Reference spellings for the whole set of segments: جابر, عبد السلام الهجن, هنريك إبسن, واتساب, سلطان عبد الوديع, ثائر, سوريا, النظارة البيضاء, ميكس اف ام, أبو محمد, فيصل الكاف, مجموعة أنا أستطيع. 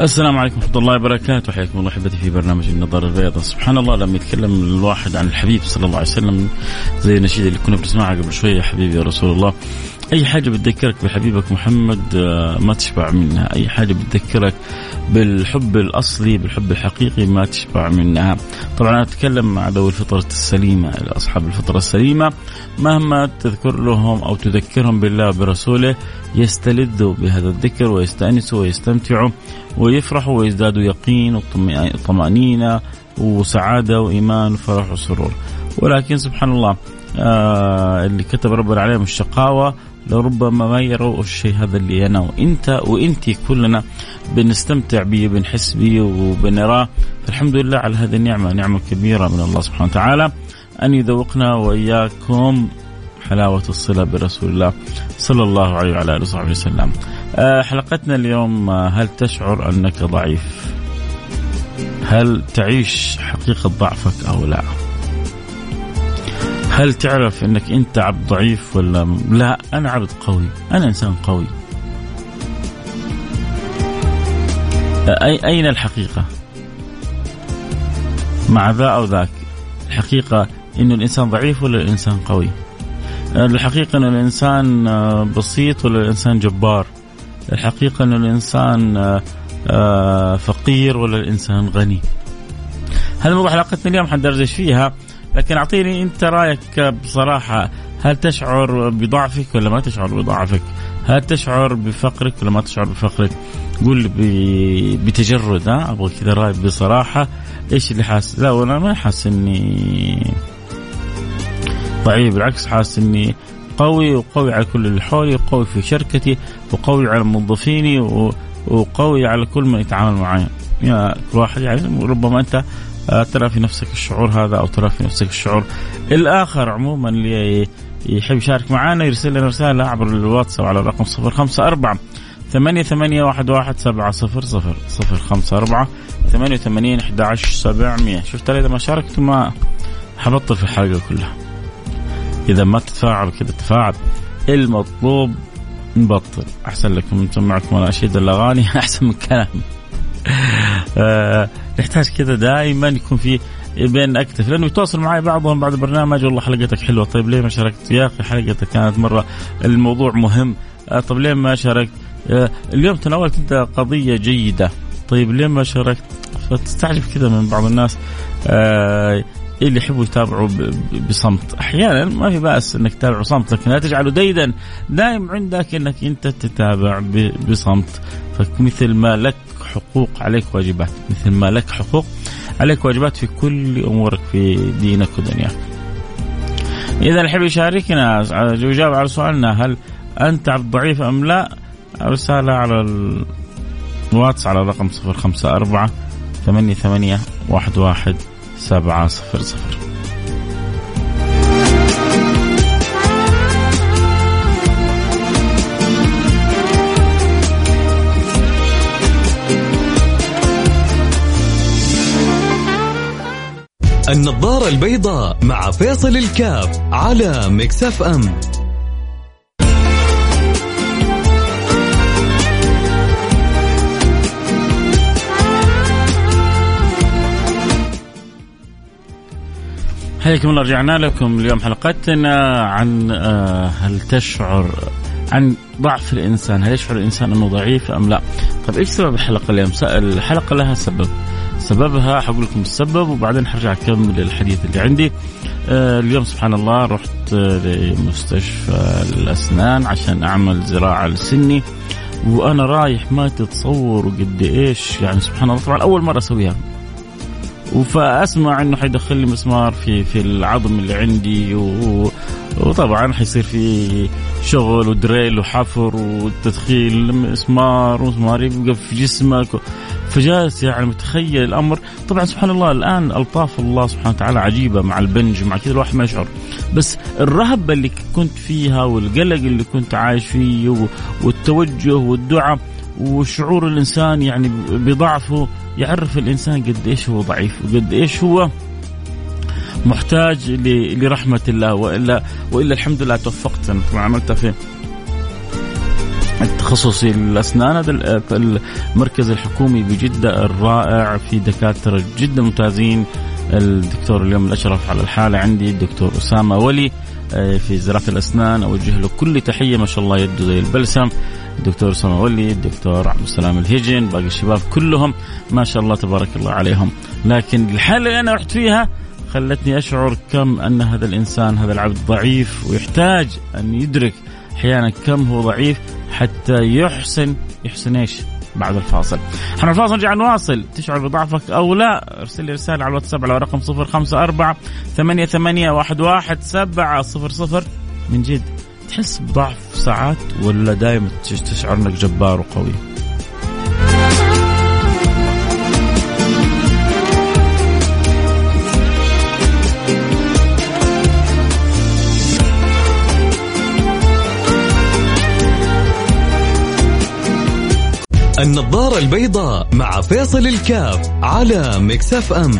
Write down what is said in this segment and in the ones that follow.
السلام عليكم ورحمة الله وبركاته، حياكم الله أحبتي في برنامج النظارة البيضاء. سبحان الله لما يتكلم الواحد عن الحبيب صلى الله عليه وسلم زي النشيد اللي كنا بنسمعها قبل شوية، يا حبيبي يا رسول الله، أي حاجة بتذكرك بحبيبك محمد ما تشبع منها، أي حاجة بتذكرك بالحب الأصلي بالحب الحقيقي ما تشبع منها. طبعا أنا أتكلم مع ذوي الفطرة السليمة، أصحاب الفطرة السليمة مهما تذكر لهم أو تذكرهم بالله برسوله يستلذوا بهذا الذكر ويستأنسوا ويستمتعوا ويفرحوا ويزدادوا يقين وطمأنينة وسعادة وإيمان وفرح وسرور. ولكن سبحان الله اللي كتب ربنا عليهم الشقاوة لربما ما يروا الشيء هذا اللي أنا وإنت وإنتي كلنا بنستمتع به بنحس به وبنراه. فالحمد لله على هذه النعمة، نعمة كبيرة من الله سبحانه وتعالى أن يذوقنا وإياكم حلاوة الصلة برسول الله صلى الله عليه وعلى آله وصحبه وسلم. حلقتنا اليوم، هل تشعر أنك ضعيف؟ هل تعيش حقيقة ضعفك أو لا؟ هل تعرف أنك أنت عبد ضعيف ولا لا؟ أنا عبد قوي، أنا إنسان قوي. أين الحقيقة؟ مع ذا أو ذاك، الحقيقة أنه الإنسان ضعيف ولا الإنسان قوي؟ الحقيقة أن الإنسان بسيط ولا الإنسان جبار؟ الحقيقة أن الإنسان فقير ولا الإنسان غني؟ هذا موضوع حلقتنا اليوم حندرج فيها، لكن أعطيني أنت رأيك بصراحة. هل تشعر بضعفك ولا ما تشعر بضعفك؟ هل تشعر بفقرك ولا ما تشعر بفقرك؟ قول بتجرد، أبغى كذا رأي بصراحة، إيش اللي حاس؟ لا وأنا ما حاس إني ضعيف، بالعكس حاس إني قوي، وقوي على كل اللي حولي، وقوي في شركتي، وقوي على موظفيني، وقوي على كل من يتعامل معايا. يا كل واحد يعني ربما أنت ترى في نفسك الشعور هذا أو ترى في نفسك الشعور الآخر. عموما اللي يحب يشارك معنا يرسل لنا رسالة عبر الواتساب على الرقم 054-8811-700 054-8811-700. شفت إذا ما شاركت ما حبطل في الحلقة كلها، إذا ما تتفاعل كده تفاعل، المطلوب نبطل أحسن لكم. سمعتم الأناشيد الأغاني أحسن من كلامي. نحتاج كذا دائما يكون في بين أكتف، لأنه يتواصل معي بعضهم بعد البرنامج، والله حلقتك حلوة، طيب ليه ما شاركت يا أخي؟ حلقتك كانت مرة الموضوع مهم، طيب ليه ما شاركت؟ اليوم تناولت أنت قضية جيدة، طيب ليه ما شاركت؟ فتستعجب كذا من بعض الناس اللي يحبوا يتابعوا بصمت. أحيانا ما في بأس أنك تتابع بصمت، لكن لا تجعله ديدا دائم عندك أنك أنت تتابع بصمت. فمثل ما لك حقوق عليك واجبات، مثل ما لك حقوق عليك واجبات في كل أمورك في دينك ودنياك. إذا نحب يشاركنا ويجاوب على سؤالنا، هل أنت عبد ضعيف أم لا؟ رسالة على الواتس على رقم 054-8811-700. النظارة البيضاء مع فيصل الكاف على ميكس اف ام. حياكم الله، رجعنا لكم اليوم حلقتنا عن هل تشعر عن ضعف الإنسان، هل يشعر الإنسان أنه ضعيف أم لا؟ طب إيش سبب الحلقة اليوم؟ الحلقة لها سبب، سببها حقول لكم السبب وبعدين حرجع أكمل الحديث اللي عندي. اليوم سبحان الله رحت لمستشفى الأسنان عشان أعمل زراعة لسني، وانا رايح ما تتصوروا قد ايش يعني سبحان الله. طبعا اول مره اسويها وفاسمع انه حيدخل لي مسمار في العظم اللي عندي وطبعا حيصير في شغل ودريل وحفر وتدخيل مسمار ومسمار يبقى في جسمك فجاس يعني متخيل الامر. طبعا سبحان الله الان الطاف الله سبحانه وتعالى عجيبه مع البنج مع كذا الواحد ما يشعر، بس الرهبه اللي كنت فيها والقلق اللي كنت عايش فيه والتوجه والدعاء وشعور الإنسان يعني بضعفه، يعرف الإنسان قد إيش هو ضعيف وقد إيش هو محتاج لرحمة الله. وإلا الحمد لله توفقت. أنا طبعا عملتها في تخصصي الأسنان، هذا المركز الحكومي بجدة الرائع في دكاترة جدا ممتازين. الدكتور اليوم الأشرف على الحالة عندي الدكتور أسامه ولي في زراعة الأسنان، أوجه له كل تحية ما شاء الله يده زي البلسم. الدكتور سامي ولي، الدكتور عبد السلام الهجن، باقي الشباب كلهم ما شاء الله تبارك الله عليهم. لكن الحالة اللي أنا رحت فيها خلتني أشعر كم أن هذا الإنسان هذا العبد ضعيف ويحتاج أن يدرك أحيانا كم هو ضعيف حتى يحسن إيش بعد الفاصل. احنا الفاصل نرجع نواصل. تشعر بضعفك أو لا؟ ارسل لي رسالة على الواتساب على رقم 054-8811-700. من جد تحس بضعف ساعات ولا دائما تشعر انك جبار وقوي؟ النظارة البيضاء مع فيصل الكاف على ميكس اف ام.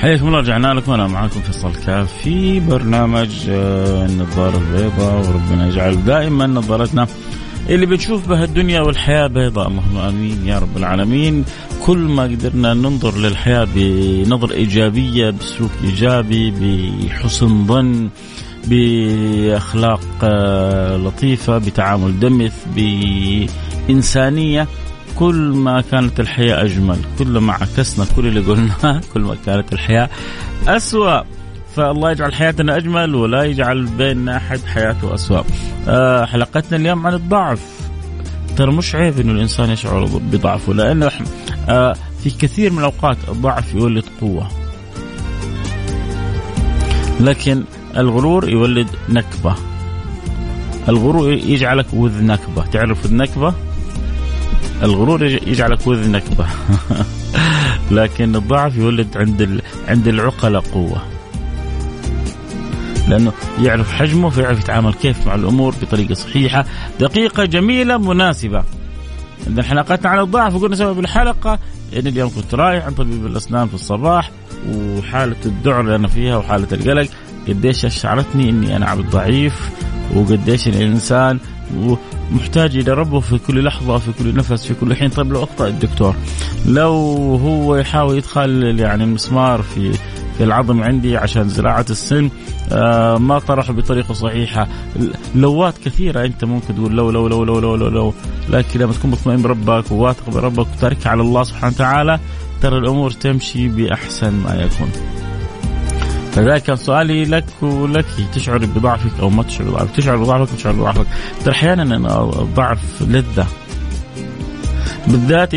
حياكم الله، رجعنا لكم. أنا معاكم فيصل الكاف في برنامج النظارة البيضاء، وربنا يجعل دائما نظارتنا اللي بنشوف بها الدنيا والحياة بيضاء، اللهم آمين يا رب العالمين. كل ما قدرنا ننظر للحياة بنظر إيجابية، بسلوك إيجابي، بحسن ظن، بأخلاق لطيفة، بتعامل دمث، بإنسانية، كل ما كانت الحياة أجمل. كل ما عكسنا كل اللي قلناه كل ما كانت الحياة أسوأ. فالله يجعل حياتنا أجمل ولا يجعل بيننا أحد حياته أسوأ. حلقتنا اليوم عن الضعف. ترى مش عيب إنه الإنسان يشعر بضعفه، لأنه في كثير من الأوقات الضعف يولد قوة، لكن الغرور يولد نكبة. الغرور يجعلك وذ نكبة، تعرف وذ نكبة؟ الغرور يجعلك وذ نكبة. لكن الضعف يولد عند العقلة قوة، لأنه يعرف حجمه فيعرف يتعامل كيف مع الأمور بطريقة صحيحة دقيقة جميلة مناسبة. عندنا حلقتنا على الضعف، وقلنا سبب الحلقة إن اليوم كنت رايح عند طبيب الأسنان في الصباح، وحالة الذعر اللي أنا فيها وحالة القلق قديش شعرتني إني أنا عبد ضعيف، وقديش الإنسان ومحتاج إلى ربه في كل لحظة، في كل نفس، في كل حين. طيب لو أخطأ الدكتور، لو هو يحاول يدخل يعني المسمار في العظم عندي عشان زراعة السن، ما طرحه بطريقة صحيحة. لوات كثيرة أنت ممكن تقول لو لو لو لو لو لو, لو. لكن لما تكون مطمئن بربك وواثق بربك وتارك على الله سبحانه وتعالى، ترى الأمور تمشي بأحسن ما يكون. فذا كان سؤالي لك ولك، تشعر بضعفك أو ما تشعر بضعفك؟ تشعر بضعفك وتشعر بضعفك. ترى أحيانا الضعف لذة، بالذات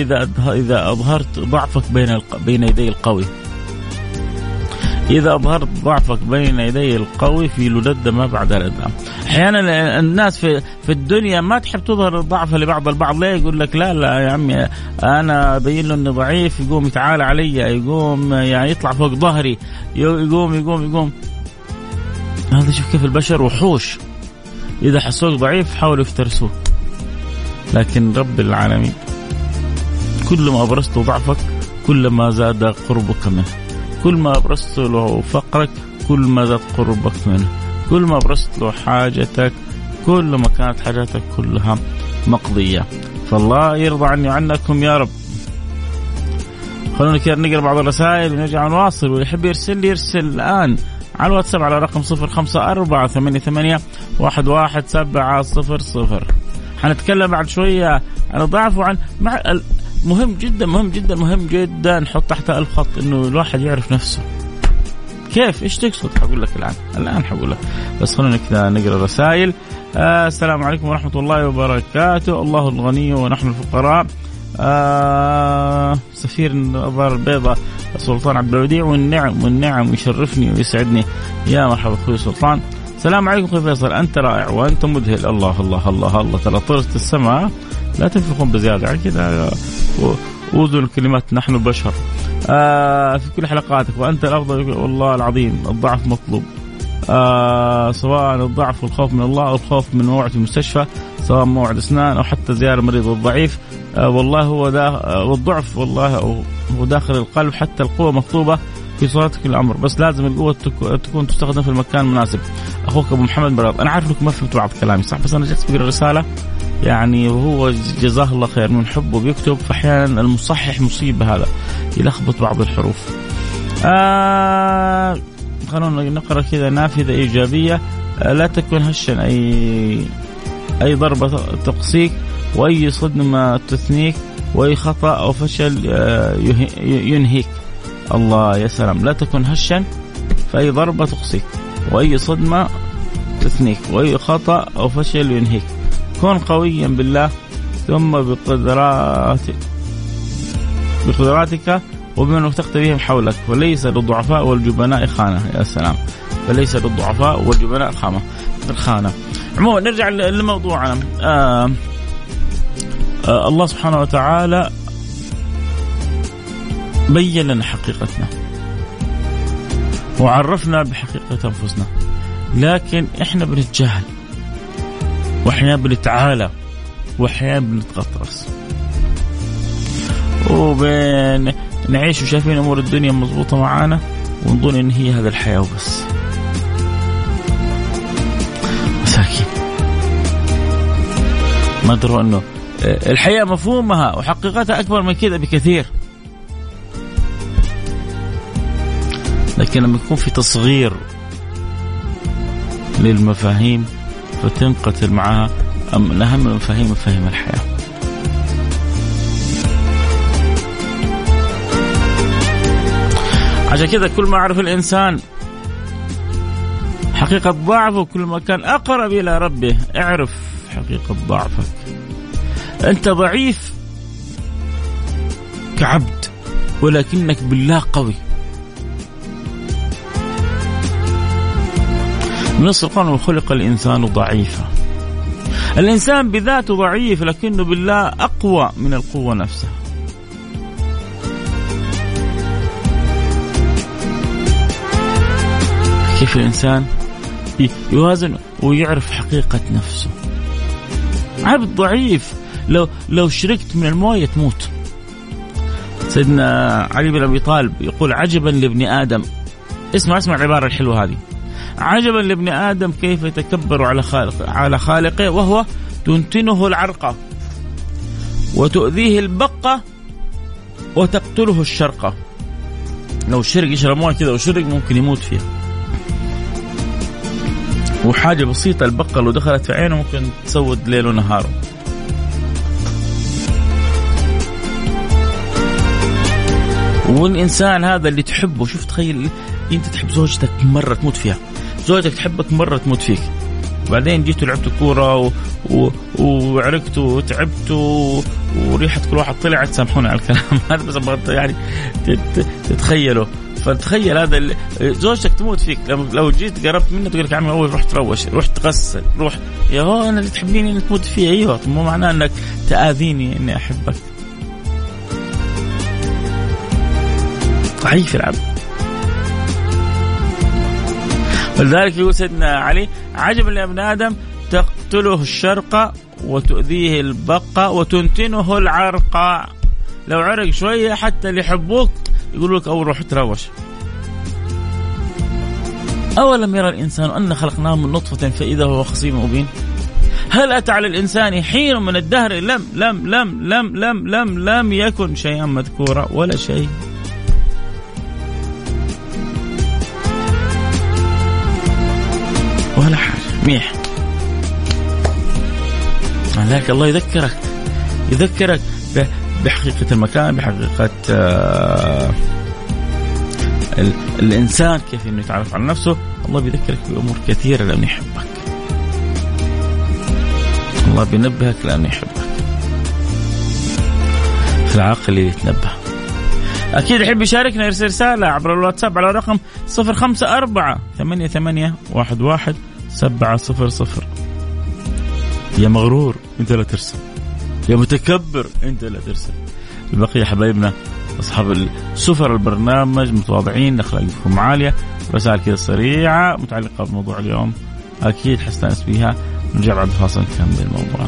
إذا أظهرت ضعفك بين يدي القوي. إذا أظهرت ضعفك بين يدي القوي في لذة ما بعد لذة. أحيانا الناس في الدنيا ما تحب تظهر الضعف لبعض البعض. ليه؟ يقول لك لا يا عمي أنا أبين له إني ضعيف، يقوم يتعالى علي، يقوم يعني يطلع فوق ظهري، يقوم يقوم يقوم. هذا شوف كيف البشر وحوش، إذا حسوك ضعيف حاولوا يفترسوه. لكن رب العالمين كلما أبرزت ضعفك كلما زاد قربك منه، كلما أبرزت له فقرك كلما زاد قربك منه، كلما أبرزت له حاجتك كلما كانت حاجتك كلها مقضية. فالله يرضى عني وعنكم يا رب. خلونا كده نقرأ بعض الرسائل ونرجع نواصل. واللي يحب يرسل لي يرسل الآن على الواتساب على رقم 0548811700. حنتكلم بعد شوية عن الضعف وعن مهم جدا نحط تحت الخط إنه الواحد يعرف نفسه. كيف؟ إيش تقصد؟ حقول لك الآن حقول لك، بس خلونا كده نقرأ الرسائل. السلام عليكم ورحمة الله وبركاته، الله الغني ونحن الفقراء. سفير النظارة البيضاء سلطان عبد الوديع، والنعم يشرفني ويسعدني. يا مرحبا اخوي سلطان. السلام عليكم اخوي فيصل، انت رائع وانت مذهل. الله الله الله الله، ترى طرت السماء لا تنفقون بزياده عن كذا، ووزن الكلمات نحن بشر. في كل حلقاتك وانت الافضل والله العظيم. الضعف مطلوب، سواء الضعف والخوف من الله أو الخوف من موعد المستشفى، سواء موعد أسنان أو حتى زيارة المريض والضعيف. والله هو والضعف والله هو داخل القلب، حتى القوة مطلوبة في صلاتك الأمر، بس لازم القوة تكون تستخدم في المكان المناسب. أخوك أبو محمد براض. أنا عارف لكم ما فهمت بعض كلامي صح، بس أنا جالس بقرأ الرسالة يعني، وهو جزاه الله خير من حبه بيكتب، فأحيانا المصحح مصيبة هذا يلخبط بعض الحروف. خلونا نقرأ كذا نافذة إيجابية. لا تكن هشا أي ضربة تقصيك، وأي صدمة تثنيك، وأي خطأ أو فشل ينهيك. الله يا سلام، لا تكن هشا فأي ضربة تقصيك، وأي صدمة تثنيك، وأي خطأ أو فشل ينهيك. كن قويا بالله، ثم بقدراتك وبمن وثقت بهم حولك، وليس للضعفاء والجبناء خانة. يا سلام، فليس للضعفاء والجبناء خانة. عموما نرجع لموضوعنا. الله سبحانه وتعالى بين لنا حقيقتنا وعرفنا بحقيقة أنفسنا، لكن إحنا بنتجاهل، وإحنا بنتعالى، وإحنا بنتغطرس، وبين نعيش وشايفين أمور الدنيا مضبوطة معانا، ونظن إن هي هذا الحياة وبس. مساكين ما دروا إنه الحياة مفهومها وحقيقتها أكبر من كذا بكثير. لكن لما يكون في تصغير للمفاهيم فتنقتل معها أهم المفاهيم، مفاهيم الحياة. عشان كذا كل ما عرف الإنسان حقيقة ضعفه كل ما كان أقرب إلى ربه. اعرف حقيقة ضعفك، أنت ضعيف كعبد ولكنك بالله قوي. من القرآن وخلق الإنسان ضعيفا، الإنسان بذاته ضعيف لكنه بالله أقوى من القوة نفسها. كيف الإنسان يوازن ويعرف حقيقة نفسه؟ عبد ضعيف، لو شركت من الموية تموت. سيدنا علي بن أبي طالب يقول عجبا لابن آدم. اسمع العبارة الحلوة هذه، عجبا لابن آدم كيف يتكبر على خالقه وهو تنتنه العرقة وتؤذيه البقة وتقتله الشرقة. لو شرق يشرب موية كذا وشرق ممكن يموت فيها، وحاجة بسيطة البقة لو دخلت في عينه ممكن تسود ليله ونهاره. والإنسان هذا اللي تحبه، شوف تخيل أنت تحب زوجتك مرة تموت فيها، زوجتك تحبك مرة تموت فيك، بعدين جيتوا لعبتوا كورة وعرقتوا وتعبتوا وريحة كل واحد طلعت. سامحوني على الكلام هذا، بس أبغى يعني تتخيله. فتخيل هذا زوجتك تموت فيك، لو جيت قربت منه تقول لك يا عمي أول روح تروش، روح تغسل، روح يا هو أنا اللي تحبيني اللي تموت فيه. أيوه، مو معناه أنك تآذيني أني أحبك. ضعيف العبد. ولذلك يقول سيدنا علي عجبا لابن آدم تقتله الشرقة وتؤذيه البقة وتنتنه العرقة. لو عرق شوية حتى اللي يحبوك يقولوا لك أو روح تروش. أولم يرى الإنسان أن خلقناه من نطفة فإذا هو خصيم مبين. هل أتى على الإنسان حين من الدهر لم لم لم لم لم لم لم يكن شيئا مذكورا ولا شيء. ولا حاجة ميح. لكن الله يذكرك بحقيقة المكان، بحقيقة الإنسان، كيف أنه يتعرف على نفسه. الله بيذكرك بأمور كثيرة لأنه يحبك. الله بينبهك لأنه يحبك. في العقل يتنبه. أكيد يحب يشاركنا، يرسل رسالة عبر الواتساب على رقم 054-88-11-700. يا مغرور أنت لا ترسل، يا متكبر أنت لا ترسل. البقية حبايبنا أصحاب السفر البرنامج متواضعين، أخلاقكم عالية. رسائل كذا سريعة متعلقة بموضوع اليوم أكيد حستأنس بيها. نرجع بعد فاصل نكمل الموضوع.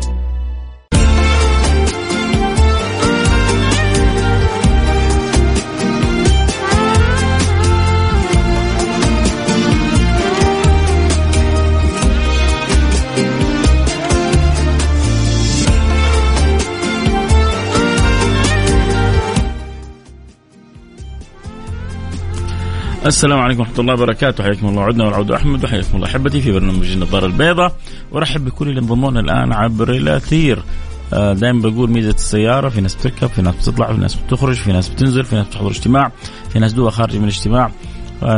السلام عليكم ورحمة الله وبركاته. حياكم الله، عدنا والعود أحمد، وحياكم الله أحبتي في برنامج النظارة البيضاء. ورحب بكل اللي انضمونا الآن عبر الأثير. دائما بقول ميزة السيارة في ناس بتركب، في ناس بتطلع، في ناس بتخرج، في ناس بتنزل، في ناس بتحضر اجتماع، في ناس دوبها خارج من اجتماع،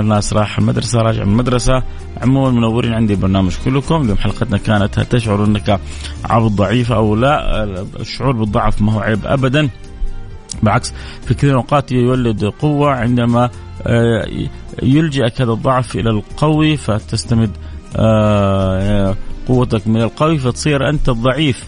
ناس راح المدرسة راجع من المدرسة. عموما منورين عندي برنامج كلكم. اليوم حلقتنا كانت هل تشعر أنك عبد ضعيفة أو لا. الشعور بالضعف ما هو عيب أبدا، بالعكس في كثير من الأوقات يولد قوة عندما يلجئك هذا الضعف إلى القوي، فتستمد قوتك من القوي فتصير أنت الضعيف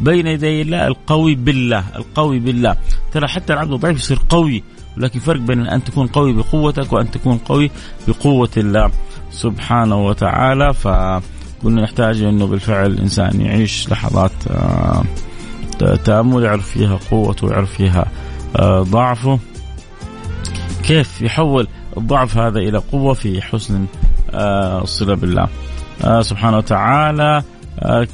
بين يدي الله. القوي بالله، القوي بالله. ترى حتى العبد الضعيف يصير قوي، ولكن فرق بين أن تكون قوي بقوتك وأن تكون قوي بقوة الله سبحانه وتعالى. فكنا نحتاج أنه بالفعل الإنسان يعيش لحظات تأمل، يعرف فيها قوته ويعرف فيها ضعفه، كيف يحول الضعف هذا إلى قوة في حسن الصلة بالله سبحانه وتعالى.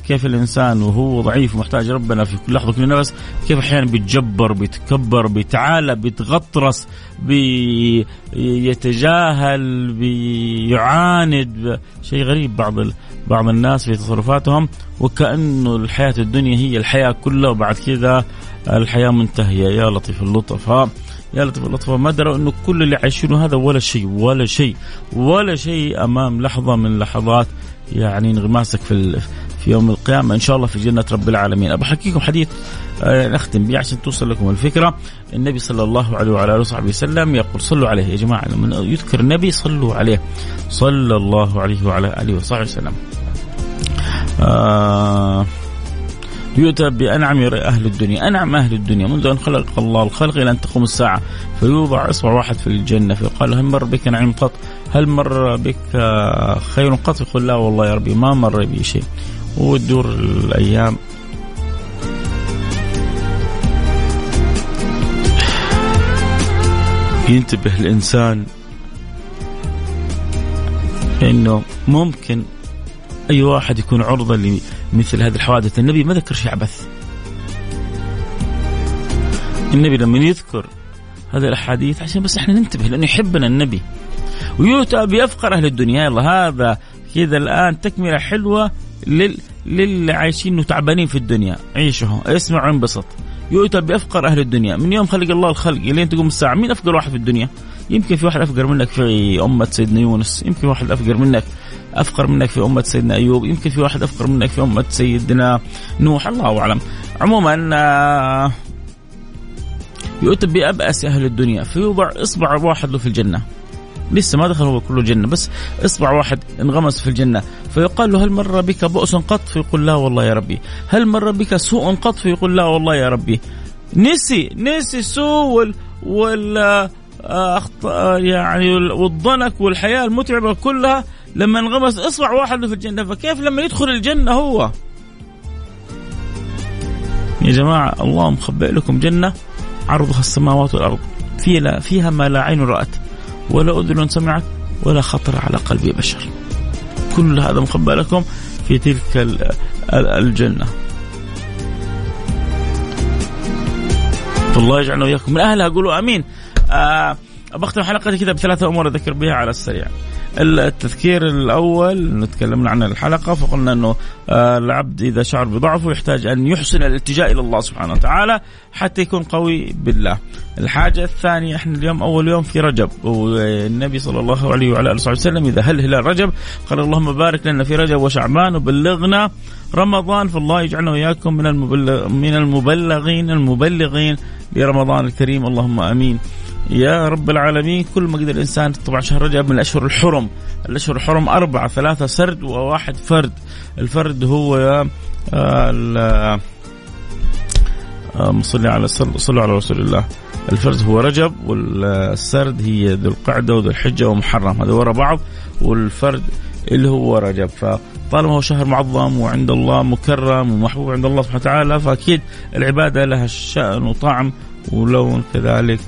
كيف الإنسان وهو ضعيف ومحتاج ربنا في كل لحظة كل نفس، كيف أحيانا بيتجبر، بيتكبر، بيتعالى، بيتغطرس، بيتجاهل، بيعاند. شيء غريب بعض الناس في تصرفاتهم، وكأنه الحياة الدنيا هي الحياة كلها وبعد كذا الحياة منتهية. يا لطيف اللطف، يا لطيف اللطف. ما دروا أنه كل اللي عايشونه هذا ولا شيء ولا شيء ولا شيء أمام لحظة من لحظات يعني انغماسك في يوم القيامة إن شاء الله في جنة رب العالمين. أحكيكم حديث نختم بيه عشان توصل لكم الفكرة. النبي صلى الله عليه وعلى آله وصحبه وسلم يقول صلوا عليه. يا جماعة لما يذكر النبي صلوا عليه صلى الله عليه وعلى آله وصحبه وسلم. يؤتى بأنعم أهل الدنيا. أنعم أهل الدنيا منذ أن خلق الله الخلق إلى أن تقوم الساعة. فيوضع إصبع واحد في الجنة فيقال هل مر بك نعيم قط، هل مر بك خير قط، يقول لا والله يا ربي ما مر بي شيء. وتدور الأيام ينتبه الإنسان إنه ممكن أي واحد يكون عرضة لمثل هذه الحوادث. النبي ما ذكر شيء عبث. النبي لما يذكر هذه الأحاديث عشان بس إحنا ننتبه لأنه يحبنا النبي. ويؤتى بأفقر أهل الدنيا. يلا هذا كذا الآن تكملة حلوة للي عايشين وتعبانين في الدنيا. عيشهم، اسمعوا، انبسط. يؤتى بأفقر أهل الدنيا. من يوم خلق الله الخلق إلين تقوم الساعة مين أفقر واحد في الدنيا؟ يمكن في واحد أفقر منك في أمة سيدنا يونس، يمكن واحد أفقر منك في أمة سيدنا أيوب، يمكن في واحد أفقر منك في أمة سيدنا نوح، الله أعلم. عموما يؤتى بأبأس أهل الدنيا فيوضع إصبع واحد له في الجنة. لسه ما دخل هو كله جنة، بس إصبع واحد انغمس في الجنة، فيقال له هل مر بك بؤس قط؟ فيقول لا والله يا ربي. هل مر بك سوء قط؟ فيقول لا والله يا ربي. نسي السوء ولا أخطأ يعني والضنك والحياة المتعبة كلها لما انغمس إصبع واحد في الجنة، فكيف لما يدخل الجنة هو؟ يا جماعة الله مخبئ لكم جنة عرضها السماوات والأرض فيها ما لا عين رأت ولا أذن سمعت ولا خطر على قلب بشر، كل هذا مخبأ لكم في تلك الجنة. فالله يجعلنا وياكم من أهلها، قولوا أمين. أختم حلقتي كذا بثلاثة أمور أذكر بها على السريع. التذكير الأول نتكلمنا عن الحلقة، فقلنا أنه العبد إذا شعر بضعفه يحتاج أن يحسن الالتجاء إلى الله سبحانه وتعالى حتى يكون قوي بالله. الحاجة الثانية، إحنا اليوم أول يوم في رجب، والنبي صلى الله عليه وعلى آله وسلم إذا هل هلال رجب قال اللهم بارك لنا في رجب وشعبان وبلغنا رمضان، فالله يجعلنا وإياكم من المبلغين لرمضان الكريم، اللهم آمين يا رب العالمين. كل ما قدر الإنسان طبعا شهر رجب من الأشهر الحرم، الأشهر الحرم 4، 3 سرد و1 فرد. الفرد هو صلوا على رسول الله. الفرد هو رجب، والسرد هي ذو القعدة وذو الحجة ومحرم، هذا وراء بعض، والفرد اللي هو رجب. فطالما هو شهر معظم وعند الله مكرم ومحبوب عند الله سبحانه وتعالى، فأكيد العبادة لها شأن وطعم ولون كذلك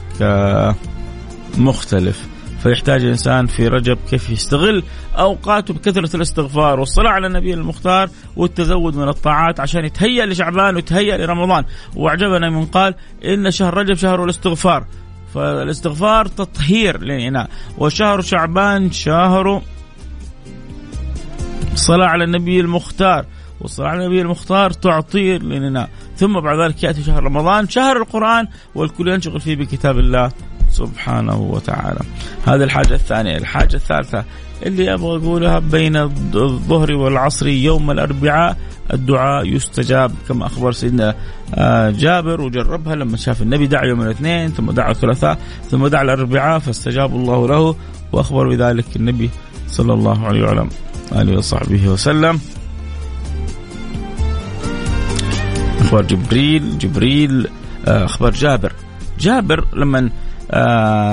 مختلف. فيحتاج الإنسان في رجب كيف يستغل أوقاته بكثرة الاستغفار والصلاة على النبي المختار والتزود من الطاعات عشان يتهيأ لشعبان ويتهيأ لرمضان. وأعجبنا من قال إن شهر رجب شهر الاستغفار، فالاستغفار تطهير لنا، وشهر شعبان شهر الصلاة على النبي المختار، والصلاة على النبي المختار تعطير لنا، ثم بعد ذلك يأتي شهر رمضان شهر القرآن والكل ينشغل فيه بكتاب الله سبحانه وتعالى. هذه الحاجة الثانية. الحاجة الثالثة اللي أبغى أقولها، بين الظهر والعصر يوم الأربعاء الدعاء يستجاب، كما أخبر سيدنا جابر وجربها لما شاف النبي دعا يوم الاثنين ثم دعا الثلاثاء ثم دعا الأربعاء فاستجاب الله له، وأخبر بذلك النبي صلى الله عليه وعلى آله وصحبه وسلم. أخبر جبريل أخبر جابر لما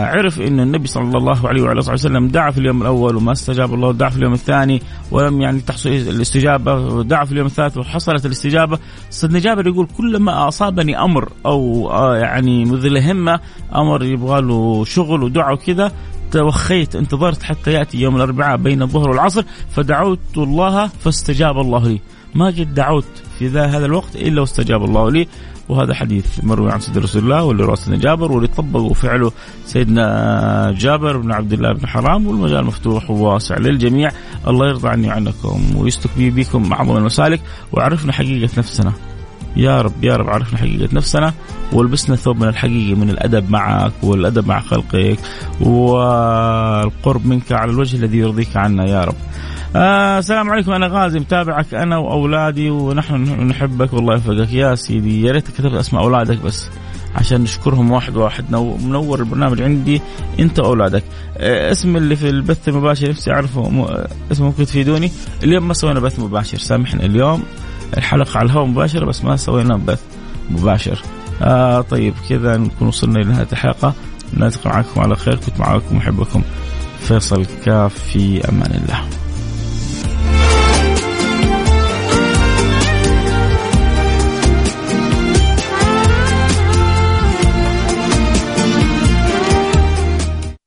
عرف أن النبي صلى الله عليه وعلى آله وسلم دعا في اليوم الأول وما استجاب الله، دعا في اليوم الثاني ولم يعني تحصل الاستجابة، دعا في اليوم الثالث وحصلت الاستجابة. سيدنا جابر يقول كلما أصابني أمر أو يعني مثل همة أمر يبغى له شغل ودعوة كذا، توخيت انتظرت حتى يأتي يوم الأربعاء بين الظهر والعصر فدعوت الله فاستجاب الله لي، ما قد دعوت في هذا الوقت إلا واستجاب الله لي. وهذا حديث مروي عن سيدنا رسول الله واللي رواه سيدنا جابر واللي طبقه وفعله سيدنا جابر بن عبد الله بن حرام، والمجال مفتوح وواسع للجميع. الله يرضى عني وعنكم ويستكبي بكم أعظم المسالك. وعرفنا حقيقة نفسنا يا رب عرفنا حقيقة نفسنا ولبسنا ثوب من الحقيقة، من الأدب معك والأدب مع خلقك والقرب منك على الوجه الذي يرضيك عنا يا رب. السلام عليكم، أنا غازي متابعك أنا وأولادي ونحن نحبك والله يوفقك يا سيدي. يا ريت كتبت أسماء أولادك بس عشان نشكرهم واحد واحد. منور البرنامج عندي أنت أولادك. اسم اللي في البث مباشر نفسي أعرفه اسمه، ممكن تفيدوني؟ اليوم ما سوينا بث مباشر، سامحنا، اليوم الحلقة على الهواء مباشرة بس ما سوينا بث مباشر. طيب كذا نكون وصلنا لنهاية الحلقة. نلتقي معكم على خير، كنت معكم محبكم فيصل الكاف، في أمان الله.